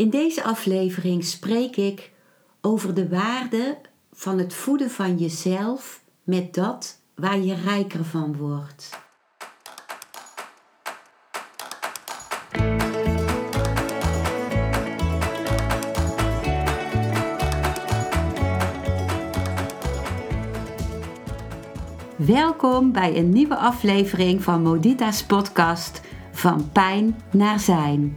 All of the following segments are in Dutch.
In deze aflevering spreek ik over de waarde van het voeden van jezelf met dat waar je rijker van wordt. Welkom bij een nieuwe aflevering van Modita's podcast Van Pijn naar Zijn.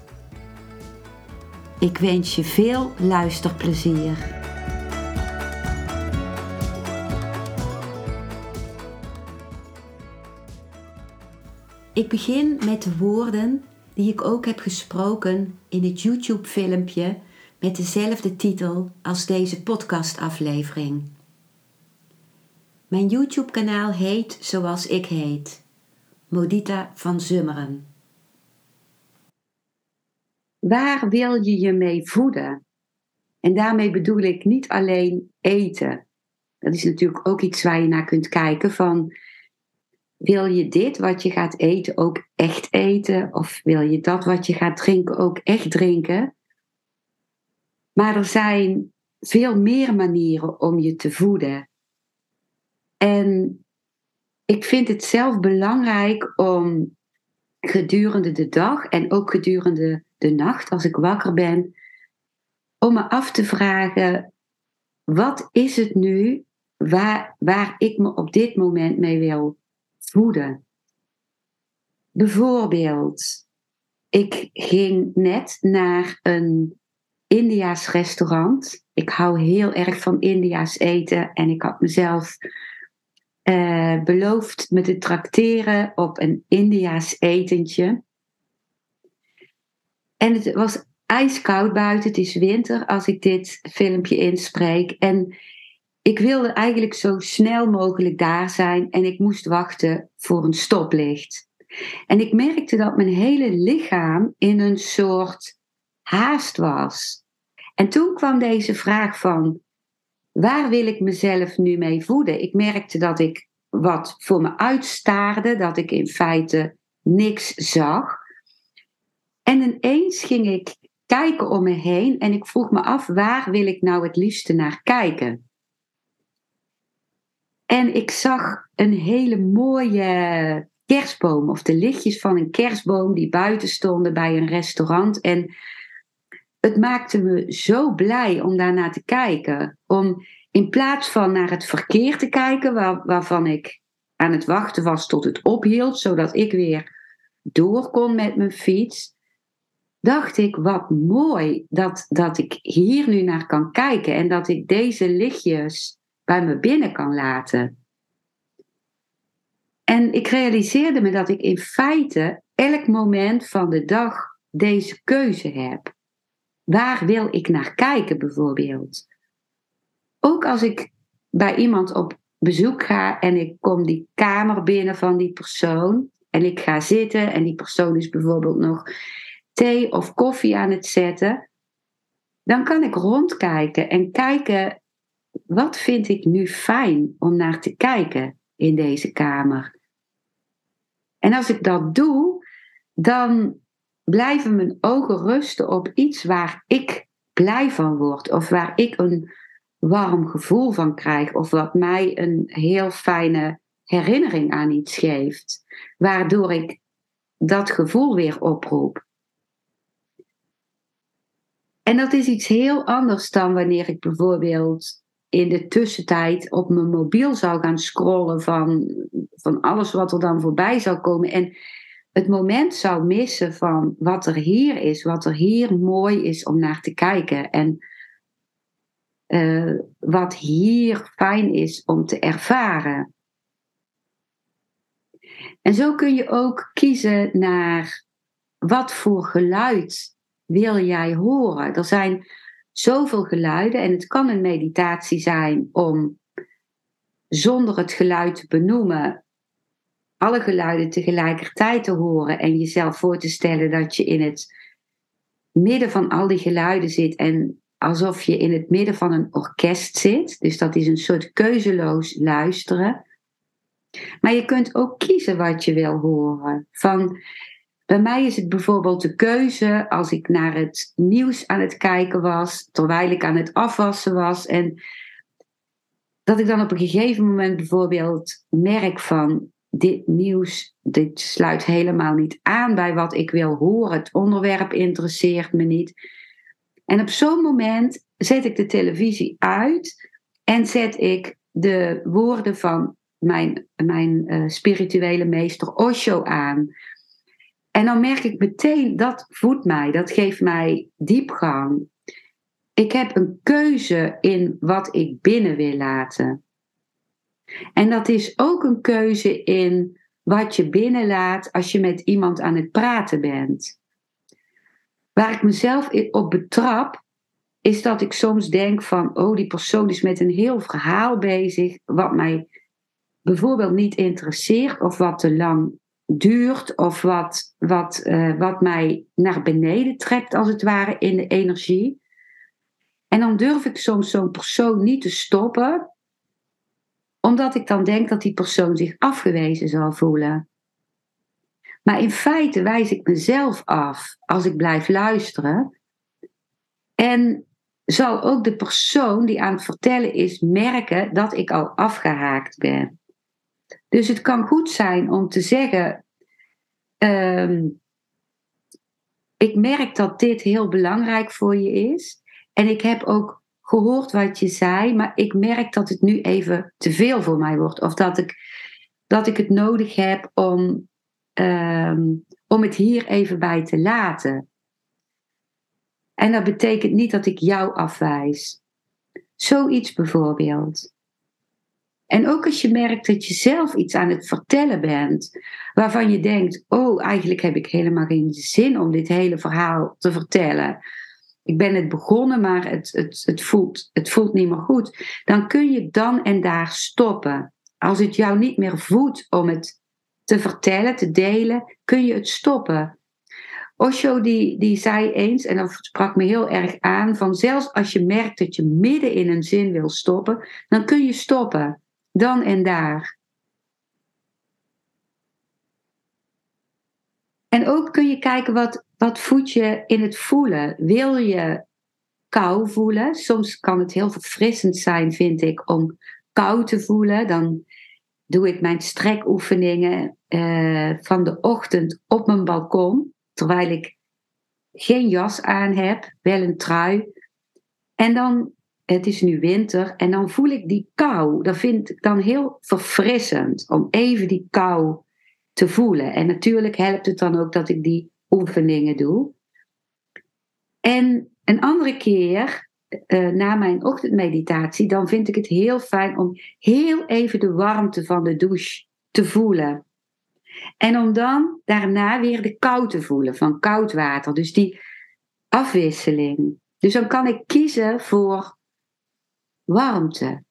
Ik wens je veel luisterplezier. Ik begin met de woorden die ik ook heb gesproken in het YouTube-filmpje met dezelfde titel als deze podcastaflevering. Mijn YouTube-kanaal heet zoals ik heet, Modita van Zummeren. Waar wil je je mee voeden? En daarmee bedoel ik niet alleen eten. Dat is natuurlijk ook iets waar je naar kunt kijken van, wil je dit wat je gaat eten ook echt eten? Of wil je dat wat je gaat drinken ook echt drinken? Maar er zijn veel meer manieren om je te voeden. En ik vind het zelf belangrijk om gedurende de dag en ook gedurende de nacht, als ik wakker ben, om me af te vragen, wat is het nu waar ik me op dit moment mee wil voeden? Bijvoorbeeld, ik ging net naar een India's restaurant. Ik hou heel erg van India's eten en ik had mezelf beloofd me te trakteren op een India's etentje. En het was ijskoud buiten, het is winter als ik dit filmpje inspreek. En ik wilde eigenlijk zo snel mogelijk daar zijn en ik moest wachten voor een stoplicht. En ik merkte dat mijn hele lichaam in een soort haast was. En toen kwam deze vraag van, waar wil ik mezelf nu mee voeden? Ik merkte dat ik wat voor me uitstaarde, dat ik in feite niks zag. En ineens ging ik kijken om me heen en ik vroeg me af, waar wil ik nou het liefste naar kijken? En ik zag een hele mooie kerstboom, of de lichtjes van een kerstboom die buiten stonden bij een restaurant. En het maakte me zo blij om daarna te kijken. Om in plaats van naar het verkeer te kijken, waarvan ik aan het wachten was tot het ophield, zodat ik weer door kon met mijn fiets, dacht ik, wat mooi dat ik hier nu naar kan kijken en dat ik deze lichtjes bij me binnen kan laten. En ik realiseerde me dat ik in feite elk moment van de dag deze keuze heb. Waar wil ik naar kijken bijvoorbeeld? Ook als ik bij iemand op bezoek ga en ik kom die kamer binnen van die persoon en ik ga zitten en die persoon is bijvoorbeeld nog thee of koffie aan het zetten, dan kan ik rondkijken en kijken, wat vind ik nu fijn om naar te kijken in deze kamer? En als ik dat doe, dan blijven mijn ogen rusten op iets waar ik blij van word, of waar ik een warm gevoel van krijg, of wat mij een heel fijne herinnering aan iets geeft, waardoor ik dat gevoel weer oproep. En dat is iets heel anders dan wanneer ik bijvoorbeeld in de tussentijd op mijn mobiel zou gaan scrollen van alles wat er dan voorbij zou komen en het moment zou missen van wat er hier is, wat er hier mooi is om naar te kijken en wat hier fijn is om te ervaren. En zo kun je ook kiezen naar wat voor geluid wil jij horen? Er zijn zoveel geluiden en het kan een meditatie zijn om zonder het geluid te benoemen alle geluiden tegelijkertijd te horen en jezelf voor te stellen dat je in het midden van al die geluiden zit en alsof je in het midden van een orkest zit. Dus dat is een soort keuzeloos luisteren. Maar je kunt ook kiezen wat je wil horen. Bij mij is het bijvoorbeeld de keuze als ik naar het nieuws aan het kijken was, terwijl ik aan het afwassen was. En dat ik dan op een gegeven moment bijvoorbeeld merk van dit nieuws, dit sluit helemaal niet aan bij wat ik wil horen. Het onderwerp interesseert me niet. En op zo'n moment zet ik de televisie uit en zet ik de woorden van mijn spirituele meester Osho aan. En dan merk ik meteen, dat voedt mij, dat geeft mij diepgang. Ik heb een keuze in wat ik binnen wil laten. En dat is ook een keuze in wat je binnenlaat als je met iemand aan het praten bent. Waar ik mezelf op betrap, is dat ik soms denk van, oh, die persoon is met een heel verhaal bezig, wat mij bijvoorbeeld niet interesseert of wat te lang duurt of wat mij naar beneden trekt als het ware in de energie. En dan durf ik soms zo'n persoon niet te stoppen, omdat ik dan denk dat die persoon zich afgewezen zal voelen. Maar in feite wijs ik mezelf af als ik blijf luisteren. En zal ook de persoon die aan het vertellen is merken dat ik al afgehaakt ben. Dus het kan goed zijn om te zeggen, ik merk dat dit heel belangrijk voor je is. En ik heb ook gehoord wat je zei, maar ik merk dat het nu even te veel voor mij wordt. Of dat ik het nodig heb om het hier even bij te laten. En dat betekent niet dat ik jou afwijs. Zoiets bijvoorbeeld. En ook als je merkt dat je zelf iets aan het vertellen bent, waarvan je denkt, oh, eigenlijk heb ik helemaal geen zin om dit hele verhaal te vertellen. Ik ben het begonnen, maar het voelt niet meer goed. Dan kun je dan en daar stoppen. Als het jou niet meer voedt om het te vertellen, te delen, kun je het stoppen. Osho die zei eens, en dat sprak me heel erg aan, van zelfs als je merkt dat je midden in een zin wil stoppen, dan kun je stoppen. Dan en daar. En ook kun je kijken wat voed je in het voelen. Wil je kou voelen? Soms kan het heel verfrissend zijn, vind ik, om kou te voelen. Dan doe ik mijn strekoefeningen van de ochtend op mijn balkon, terwijl ik geen jas aan heb, wel een trui. En dan, het is nu winter, en dan voel ik die kou. Dat vind ik dan heel verfrissend, om even die kou te voelen. En natuurlijk helpt het dan ook dat ik die oefeningen doe. En een andere keer, na mijn ochtendmeditatie, dan vind ik het heel fijn om heel even de warmte van de douche te voelen. En om dan daarna weer de kou te voelen van koud water. Dus die afwisseling. Dus dan kan ik kiezen voor warmte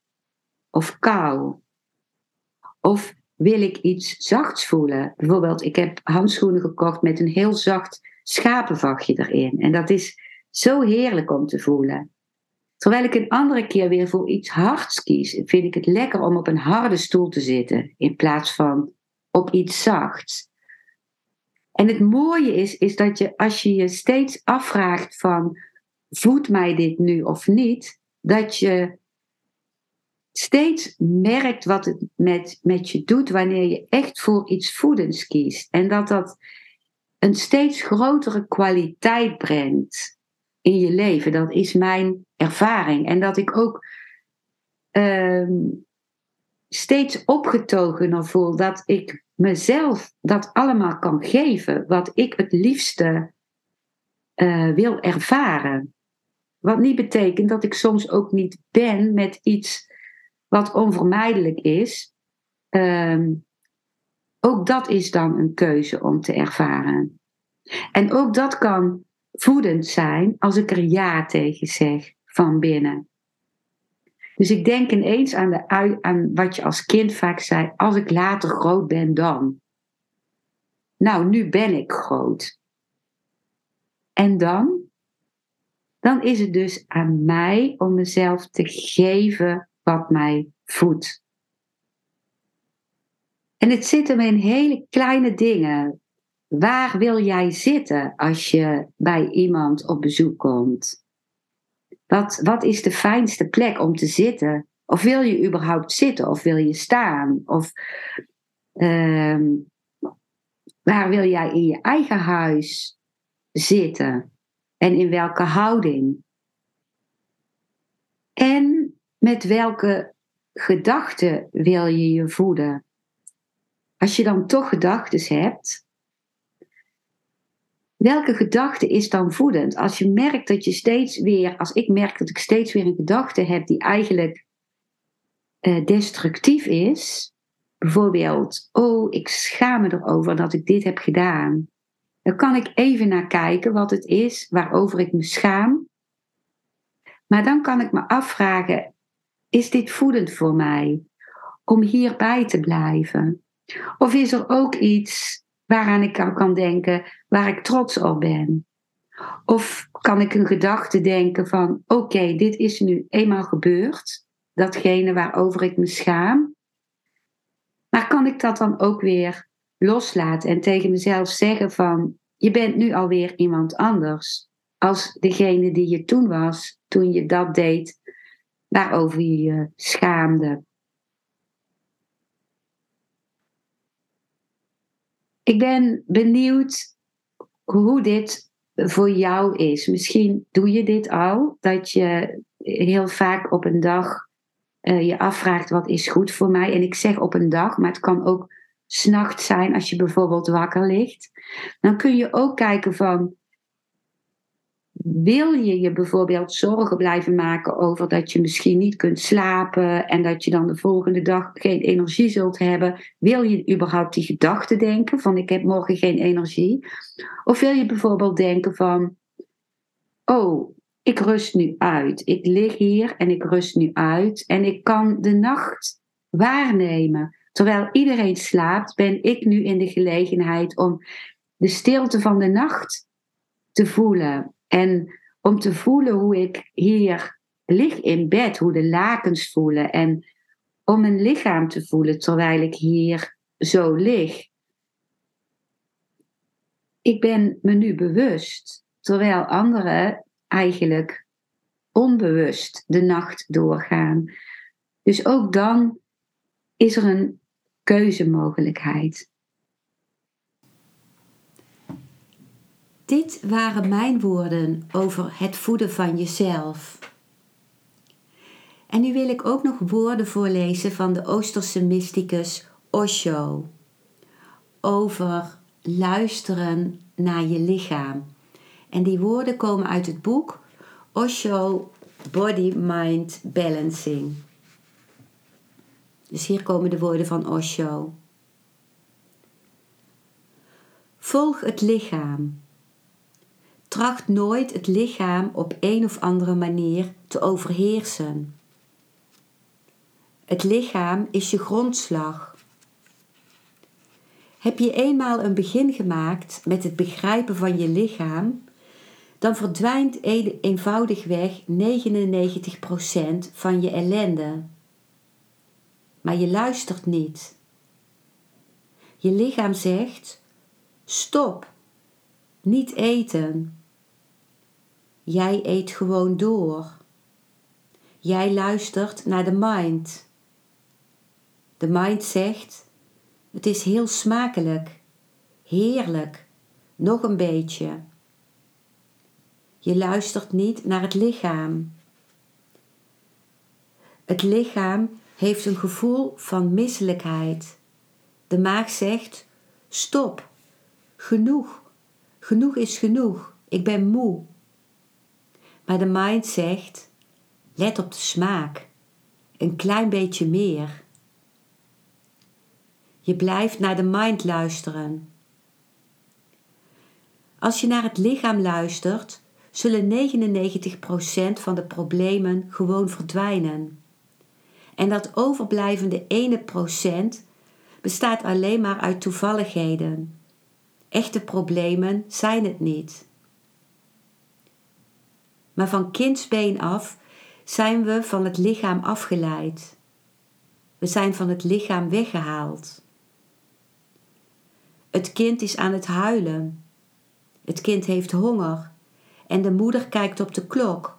of kou. Of wil ik iets zachts voelen? Bijvoorbeeld, ik heb handschoenen gekocht met een heel zacht schapenvachtje erin. En dat is zo heerlijk om te voelen. Terwijl ik een andere keer weer voor iets hards kies, vind ik het lekker om op een harde stoel te zitten in plaats van op iets zachts. En het mooie is dat je, als je je steeds afvraagt van, voedt mij dit nu of niet, dat je steeds merkt wat het met je doet wanneer je echt voor iets voedends kiest. En dat een steeds grotere kwaliteit brengt in je leven. Dat is mijn ervaring. En dat ik ook steeds opgetogener voel dat ik mezelf dat allemaal kan geven, wat ik het liefste wil ervaren. Wat niet betekent dat ik soms ook niet ben met iets wat onvermijdelijk is. Ook dat is dan een keuze om te ervaren. En ook dat kan voedend zijn als ik er ja tegen zeg van binnen. Dus ik denk ineens aan wat je als kind vaak zei, als ik later groot ben dan. Nou, nu ben ik groot. En dan? Dan is het dus aan mij om mezelf te geven wat mij voedt. En het zit hem in hele kleine dingen. Waar wil jij zitten als je bij iemand op bezoek komt? Wat is de fijnste plek om te zitten? Of wil je überhaupt zitten? Of wil je staan? Of waar wil jij in je eigen huis zitten? En in welke houding? En met welke gedachten wil je je voeden? Als je dan toch gedachten hebt, welke gedachte is dan voedend? Als je merkt dat je als ik merk dat ik steeds weer een gedachte heb die eigenlijk destructief is, bijvoorbeeld, oh, ik schaam me erover dat ik dit heb gedaan. Dan kan ik even naar kijken wat het is waarover ik me schaam. Maar dan kan ik me afvragen, is dit voedend voor mij? Om hierbij te blijven. Of is er ook iets waaraan ik kan denken, waar ik trots op ben? Of kan ik een gedachte denken van, oké, dit is nu eenmaal gebeurd. Datgene waarover ik me schaam. Maar kan ik dat dan ook weer loslaten en tegen mezelf zeggen van, je bent nu alweer iemand anders als degene die je toen was, toen je dat deed, waarover je je schaamde. Ik ben benieuwd hoe dit voor jou is. Misschien doe je dit al, dat je heel vaak op een dag je afvraagt wat is goed voor mij. En ik zeg op een dag, maar het kan ook 's nachts zijn als je bijvoorbeeld wakker ligt. Dan kun je ook kijken van, wil je je bijvoorbeeld zorgen blijven maken over dat je misschien niet kunt slapen en dat je dan de volgende dag geen energie zult hebben? Wil je überhaupt die gedachte denken van, ik heb morgen geen energie? Of wil je bijvoorbeeld denken van, oh, ik rust nu uit. Ik lig hier en ik rust nu uit en ik kan de nacht waarnemen. Terwijl iedereen slaapt, ben ik nu in de gelegenheid om de stilte van de nacht te voelen. En om te voelen hoe ik hier lig in bed, hoe de lakens voelen. En om mijn lichaam te voelen terwijl ik hier zo lig. Ik ben me nu bewust, terwijl anderen eigenlijk onbewust de nacht doorgaan. Dus ook dan is er een keuzemogelijkheid. Dit waren mijn woorden over het voeden van jezelf. En nu wil ik ook nog woorden voorlezen van de Oosterse mysticus Osho. Over luisteren naar je lichaam. En die woorden komen uit het boek Osho Body-Mind Balancing. Dus hier komen de woorden van Osho. Volg het lichaam. Tracht nooit het lichaam op een of andere manier te overheersen. Het lichaam is je grondslag. Heb je eenmaal een begin gemaakt met het begrijpen van je lichaam, dan verdwijnt eenvoudigweg 99% van je ellende. Maar je luistert niet. Je lichaam zegt, stop, niet eten. Jij eet gewoon door. Jij luistert naar de mind. De mind zegt, het is heel smakelijk, heerlijk, nog een beetje. Je luistert niet naar het lichaam. Het lichaam heeft een gevoel van misselijkheid. De maag zegt, stop, genoeg, genoeg is genoeg, ik ben moe. Maar de mind zegt, let op de smaak, een klein beetje meer. Je blijft naar de mind luisteren. Als je naar het lichaam luistert, zullen 99% van de problemen gewoon verdwijnen. En dat overblijvende ene procent bestaat alleen maar uit toevalligheden. Echte problemen zijn het niet. Maar van kindsbeen af zijn we van het lichaam afgeleid. We zijn van het lichaam weggehaald. Het kind is aan het huilen. Het kind heeft honger en de moeder kijkt op de klok,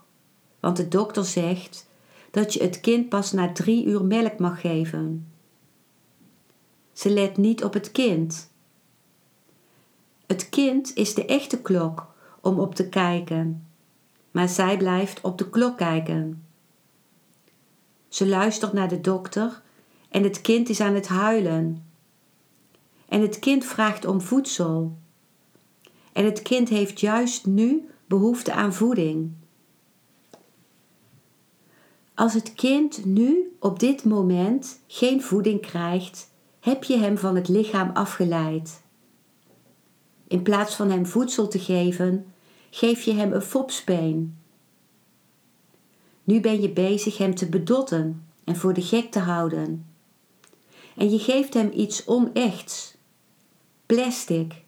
want de dokter zegt dat je het kind pas na 3 uur melk mag geven. Ze let niet op het kind. Het kind is de echte klok om op te kijken, maar zij blijft op de klok kijken. Ze luistert naar de dokter en het kind is aan het huilen. En het kind vraagt om voedsel. En het kind heeft juist nu behoefte aan voeding. Als het kind nu op dit moment geen voeding krijgt, heb je hem van het lichaam afgeleid. In plaats van hem voedsel te geven, geef je hem een fopspeen. Nu ben je bezig hem te bedotten en voor de gek te houden. En je geeft hem iets onechts, plastic.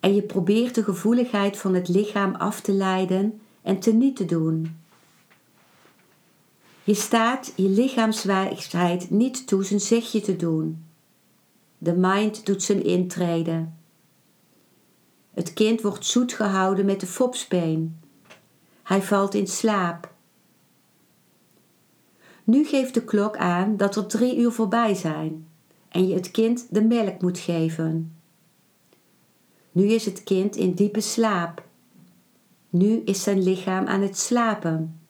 En je probeert de gevoeligheid van het lichaam af te leiden en teniet te doen. Je staat je lichaamswijsheid niet toe zijn zegje te doen. De mind doet zijn intrede. Het kind wordt zoet gehouden met de fopspeen. Hij valt in slaap. Nu geeft de klok aan dat er 3 uur voorbij zijn en je het kind de melk moet geven. Nu is het kind in diepe slaap. Nu is zijn lichaam aan het slapen.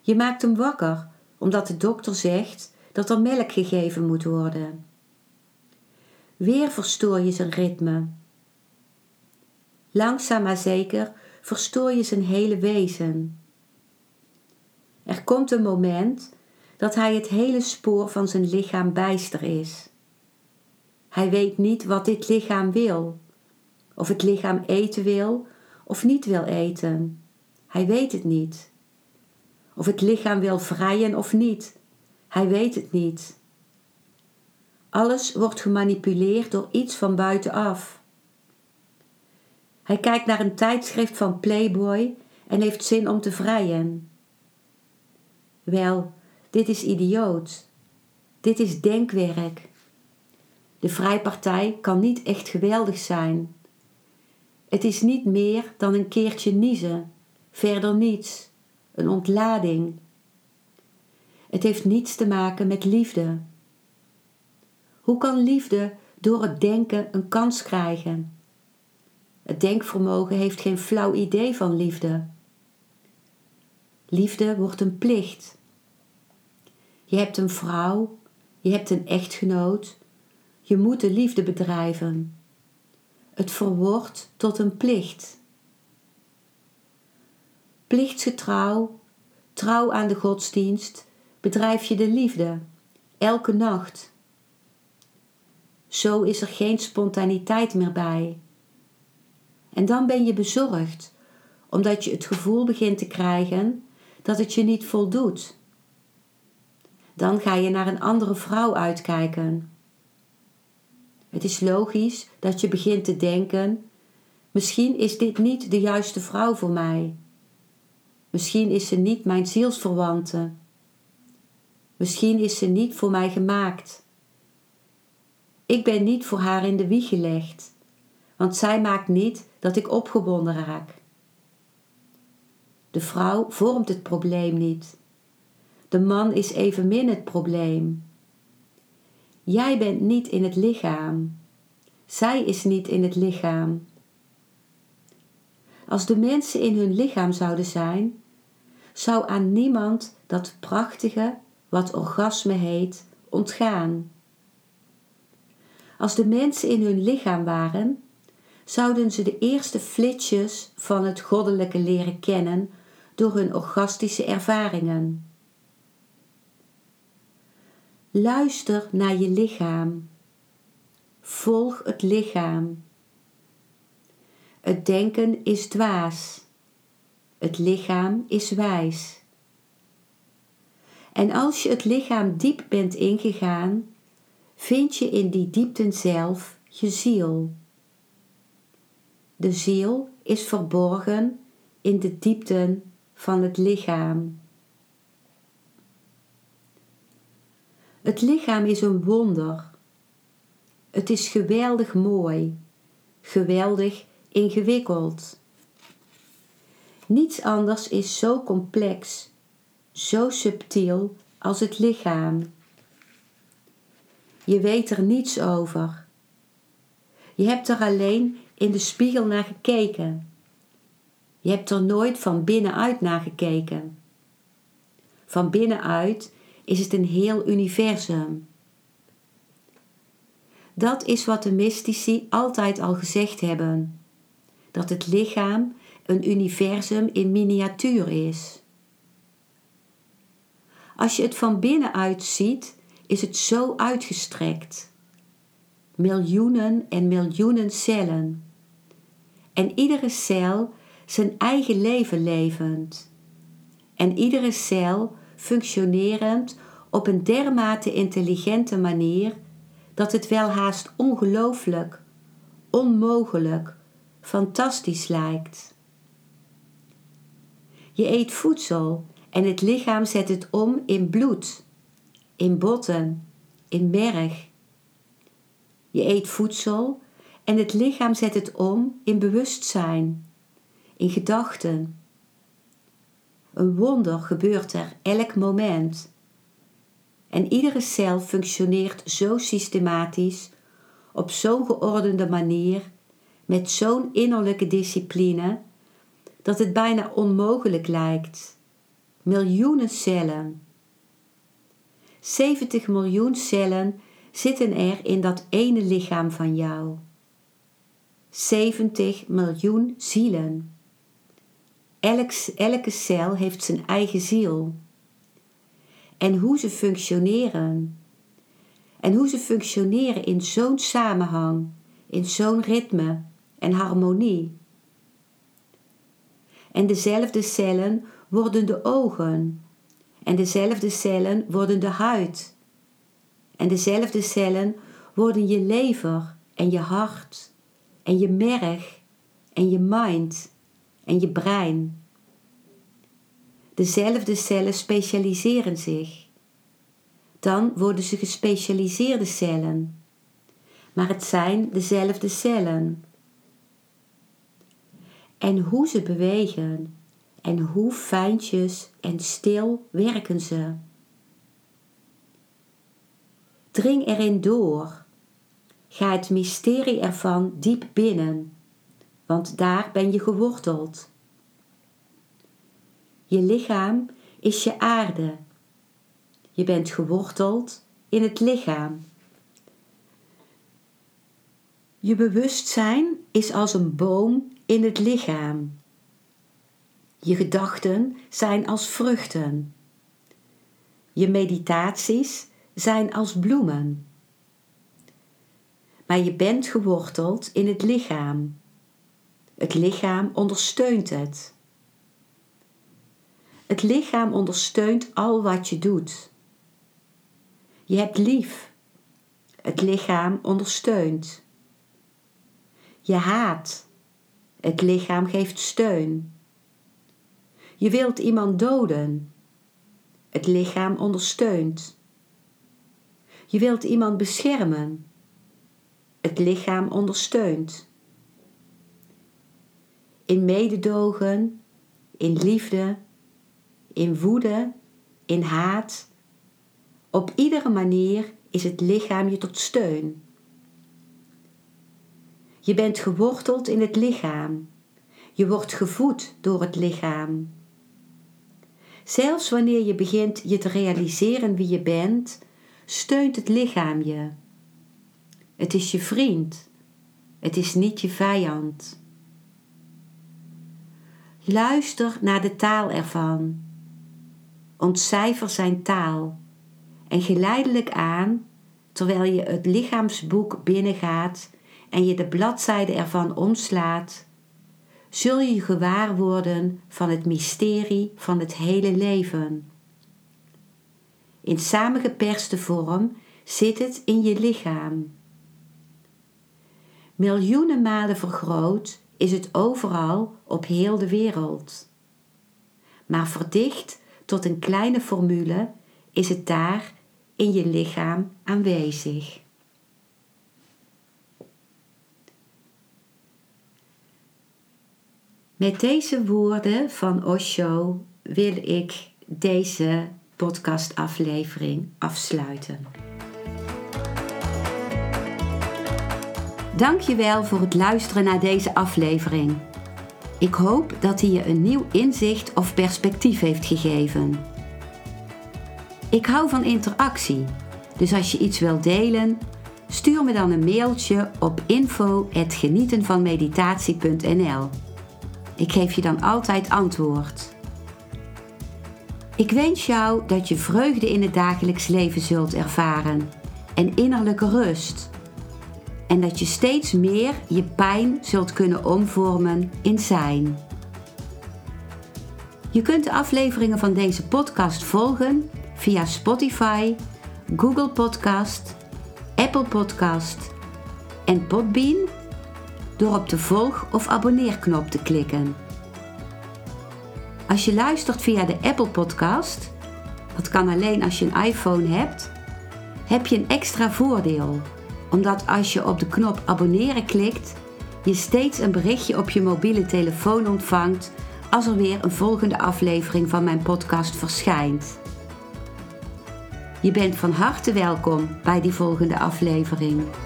Je maakt hem wakker omdat de dokter zegt dat er melk gegeven moet worden. Weer verstoor je zijn ritme. Langzaam maar zeker verstoor je zijn hele wezen. Er komt een moment dat hij het hele spoor van zijn lichaam bijster is. Hij weet niet wat dit lichaam wil, of het lichaam eten wil of niet wil eten. Hij weet het niet. Of het lichaam wil vrijen of niet. Hij weet het niet. Alles wordt gemanipuleerd door iets van buitenaf. Hij kijkt naar een tijdschrift van Playboy en heeft zin om te vrijen. Wel, dit is idioot. Dit is denkwerk. De vrijpartij kan niet echt geweldig zijn. Het is niet meer dan een keertje niezen, verder niets, een ontlading. Het heeft niets te maken met liefde. Hoe kan liefde door het denken een kans krijgen? Het denkvermogen heeft geen flauw idee van liefde. Liefde wordt een plicht. Je hebt een vrouw, je hebt een echtgenoot, je moet de liefde bedrijven. Het verwoordt tot een plicht. Plichtsgetrouw, trouw aan de godsdienst, bedrijf je de liefde, elke nacht. Zo is er geen spontaniteit meer bij. En dan ben je bezorgd, omdat je het gevoel begint te krijgen dat het je niet voldoet. Dan ga je naar een andere vrouw uitkijken. Het is logisch dat je begint te denken, misschien is dit niet de juiste vrouw voor mij. Misschien is ze niet mijn zielsverwante. Misschien is ze niet voor mij gemaakt. Ik ben niet voor haar in de wieg gelegd, want zij maakt niet dat ik opgewonden raak. De vrouw vormt het probleem niet. De man is evenmin het probleem. Jij bent niet in het lichaam. Zij is niet in het lichaam. Als de mensen in hun lichaam zouden zijn, zou aan niemand dat prachtige, wat orgasme heet, ontgaan. Als de mensen in hun lichaam waren, zouden ze de eerste flitsjes van het goddelijke leren kennen door hun orgastische ervaringen. Luister naar je lichaam. Volg het lichaam. Het denken is dwaas. Het lichaam is wijs. En als je het lichaam diep bent ingegaan, vind je in die diepten zelf je ziel. De ziel is verborgen in de diepten van het lichaam. Het lichaam is een wonder. Het is geweldig mooi, geweldig ingewikkeld. Niets anders is zo complex, zo subtiel als het lichaam. Je weet er niets over. Je hebt er alleen in de spiegel naar gekeken. Je hebt er nooit van binnenuit naar gekeken. Van binnenuit is het een heel universum. Dat is wat de mystici altijd al gezegd hebben. Dat het lichaam een universum in miniatuur is. Als je het van binnenuit ziet, is het zo uitgestrekt. Miljoenen en miljoenen cellen. En iedere cel zijn eigen leven levend. En iedere cel functionerend op een dermate intelligente manier dat het wel haast ongelooflijk, onmogelijk, fantastisch lijkt. Je eet voedsel en het lichaam zet het om in bloed, in botten, in merg. Je eet voedsel en het lichaam zet het om in bewustzijn, in gedachten. Een wonder gebeurt er elk moment. En iedere cel functioneert zo systematisch, op zo'n geordende manier, met zo'n innerlijke discipline, dat het bijna onmogelijk lijkt. Miljoenen cellen. 70 miljoen cellen zitten er in dat ene lichaam van jou. 70 miljoen zielen. Elke cel heeft zijn eigen ziel. En hoe ze functioneren. En hoe ze functioneren in zo'n samenhang, in zo'n ritme en harmonie. En dezelfde cellen worden de ogen. En dezelfde cellen worden de huid. En dezelfde cellen worden je lever en je hart en je merg en je mind en je brein. Dezelfde cellen specialiseren zich. Dan worden ze gespecialiseerde cellen. Maar het zijn dezelfde cellen. En hoe ze bewegen. En hoe fijntjes en stil werken ze. Dring erin door. Ga het mysterie ervan diep binnen. Want daar ben je geworteld. Je lichaam is je aarde. Je bent geworteld in het lichaam. Je bewustzijn is als een boom in het lichaam. Je gedachten zijn als vruchten. Je meditaties zijn als bloemen. Maar je bent geworteld in het lichaam. Het lichaam ondersteunt het. Het lichaam ondersteunt al wat je doet. Je hebt lief. Het lichaam ondersteunt. Je haat. Het lichaam geeft steun. Je wilt iemand doden. Het lichaam ondersteunt. Je wilt iemand beschermen. Het lichaam ondersteunt. In mededogen, in liefde, in woede, in haat. Op iedere manier is het lichaam je tot steun. Je bent geworteld in het lichaam. Je wordt gevoed door het lichaam. Zelfs wanneer je begint je te realiseren wie je bent, steunt het lichaam je. Het is je vriend. Het is niet je vijand. Luister naar de taal ervan. Ontcijfer zijn taal. En geleidelijk aan, terwijl je het lichaamsboek binnengaat en je de bladzijden ervan omslaat, zul je gewaar worden van het mysterie van het hele leven. In samengeperste vorm zit het in je lichaam. Miljoenen malen vergroot is het overal op heel de wereld. Maar verdicht tot een kleine formule is het daar in je lichaam aanwezig. Met deze woorden van Osho wil ik deze podcastaflevering afsluiten. Dankjewel voor het luisteren naar deze aflevering. Ik hoop dat hij je een nieuw inzicht of perspectief heeft gegeven. Ik hou van interactie, dus als je iets wilt delen, stuur me dan een mailtje op info@genietenvanmeditatie.nl. Ik geef je dan altijd antwoord. Ik wens jou dat je vreugde in het dagelijks leven zult ervaren en innerlijke rust. En dat je steeds meer je pijn zult kunnen omvormen in zijn. Je kunt de afleveringen van deze podcast volgen via Spotify, Google Podcast, Apple Podcast en Podbean door op de volg- of abonneerknop te klikken. Als je luistert via de Apple Podcast, dat kan alleen als je een iPhone hebt, heb je een extra voordeel. Omdat als je op de knop abonneren klikt, je steeds een berichtje op je mobiele telefoon ontvangt als er weer een volgende aflevering van mijn podcast verschijnt. Je bent van harte welkom bij die volgende aflevering.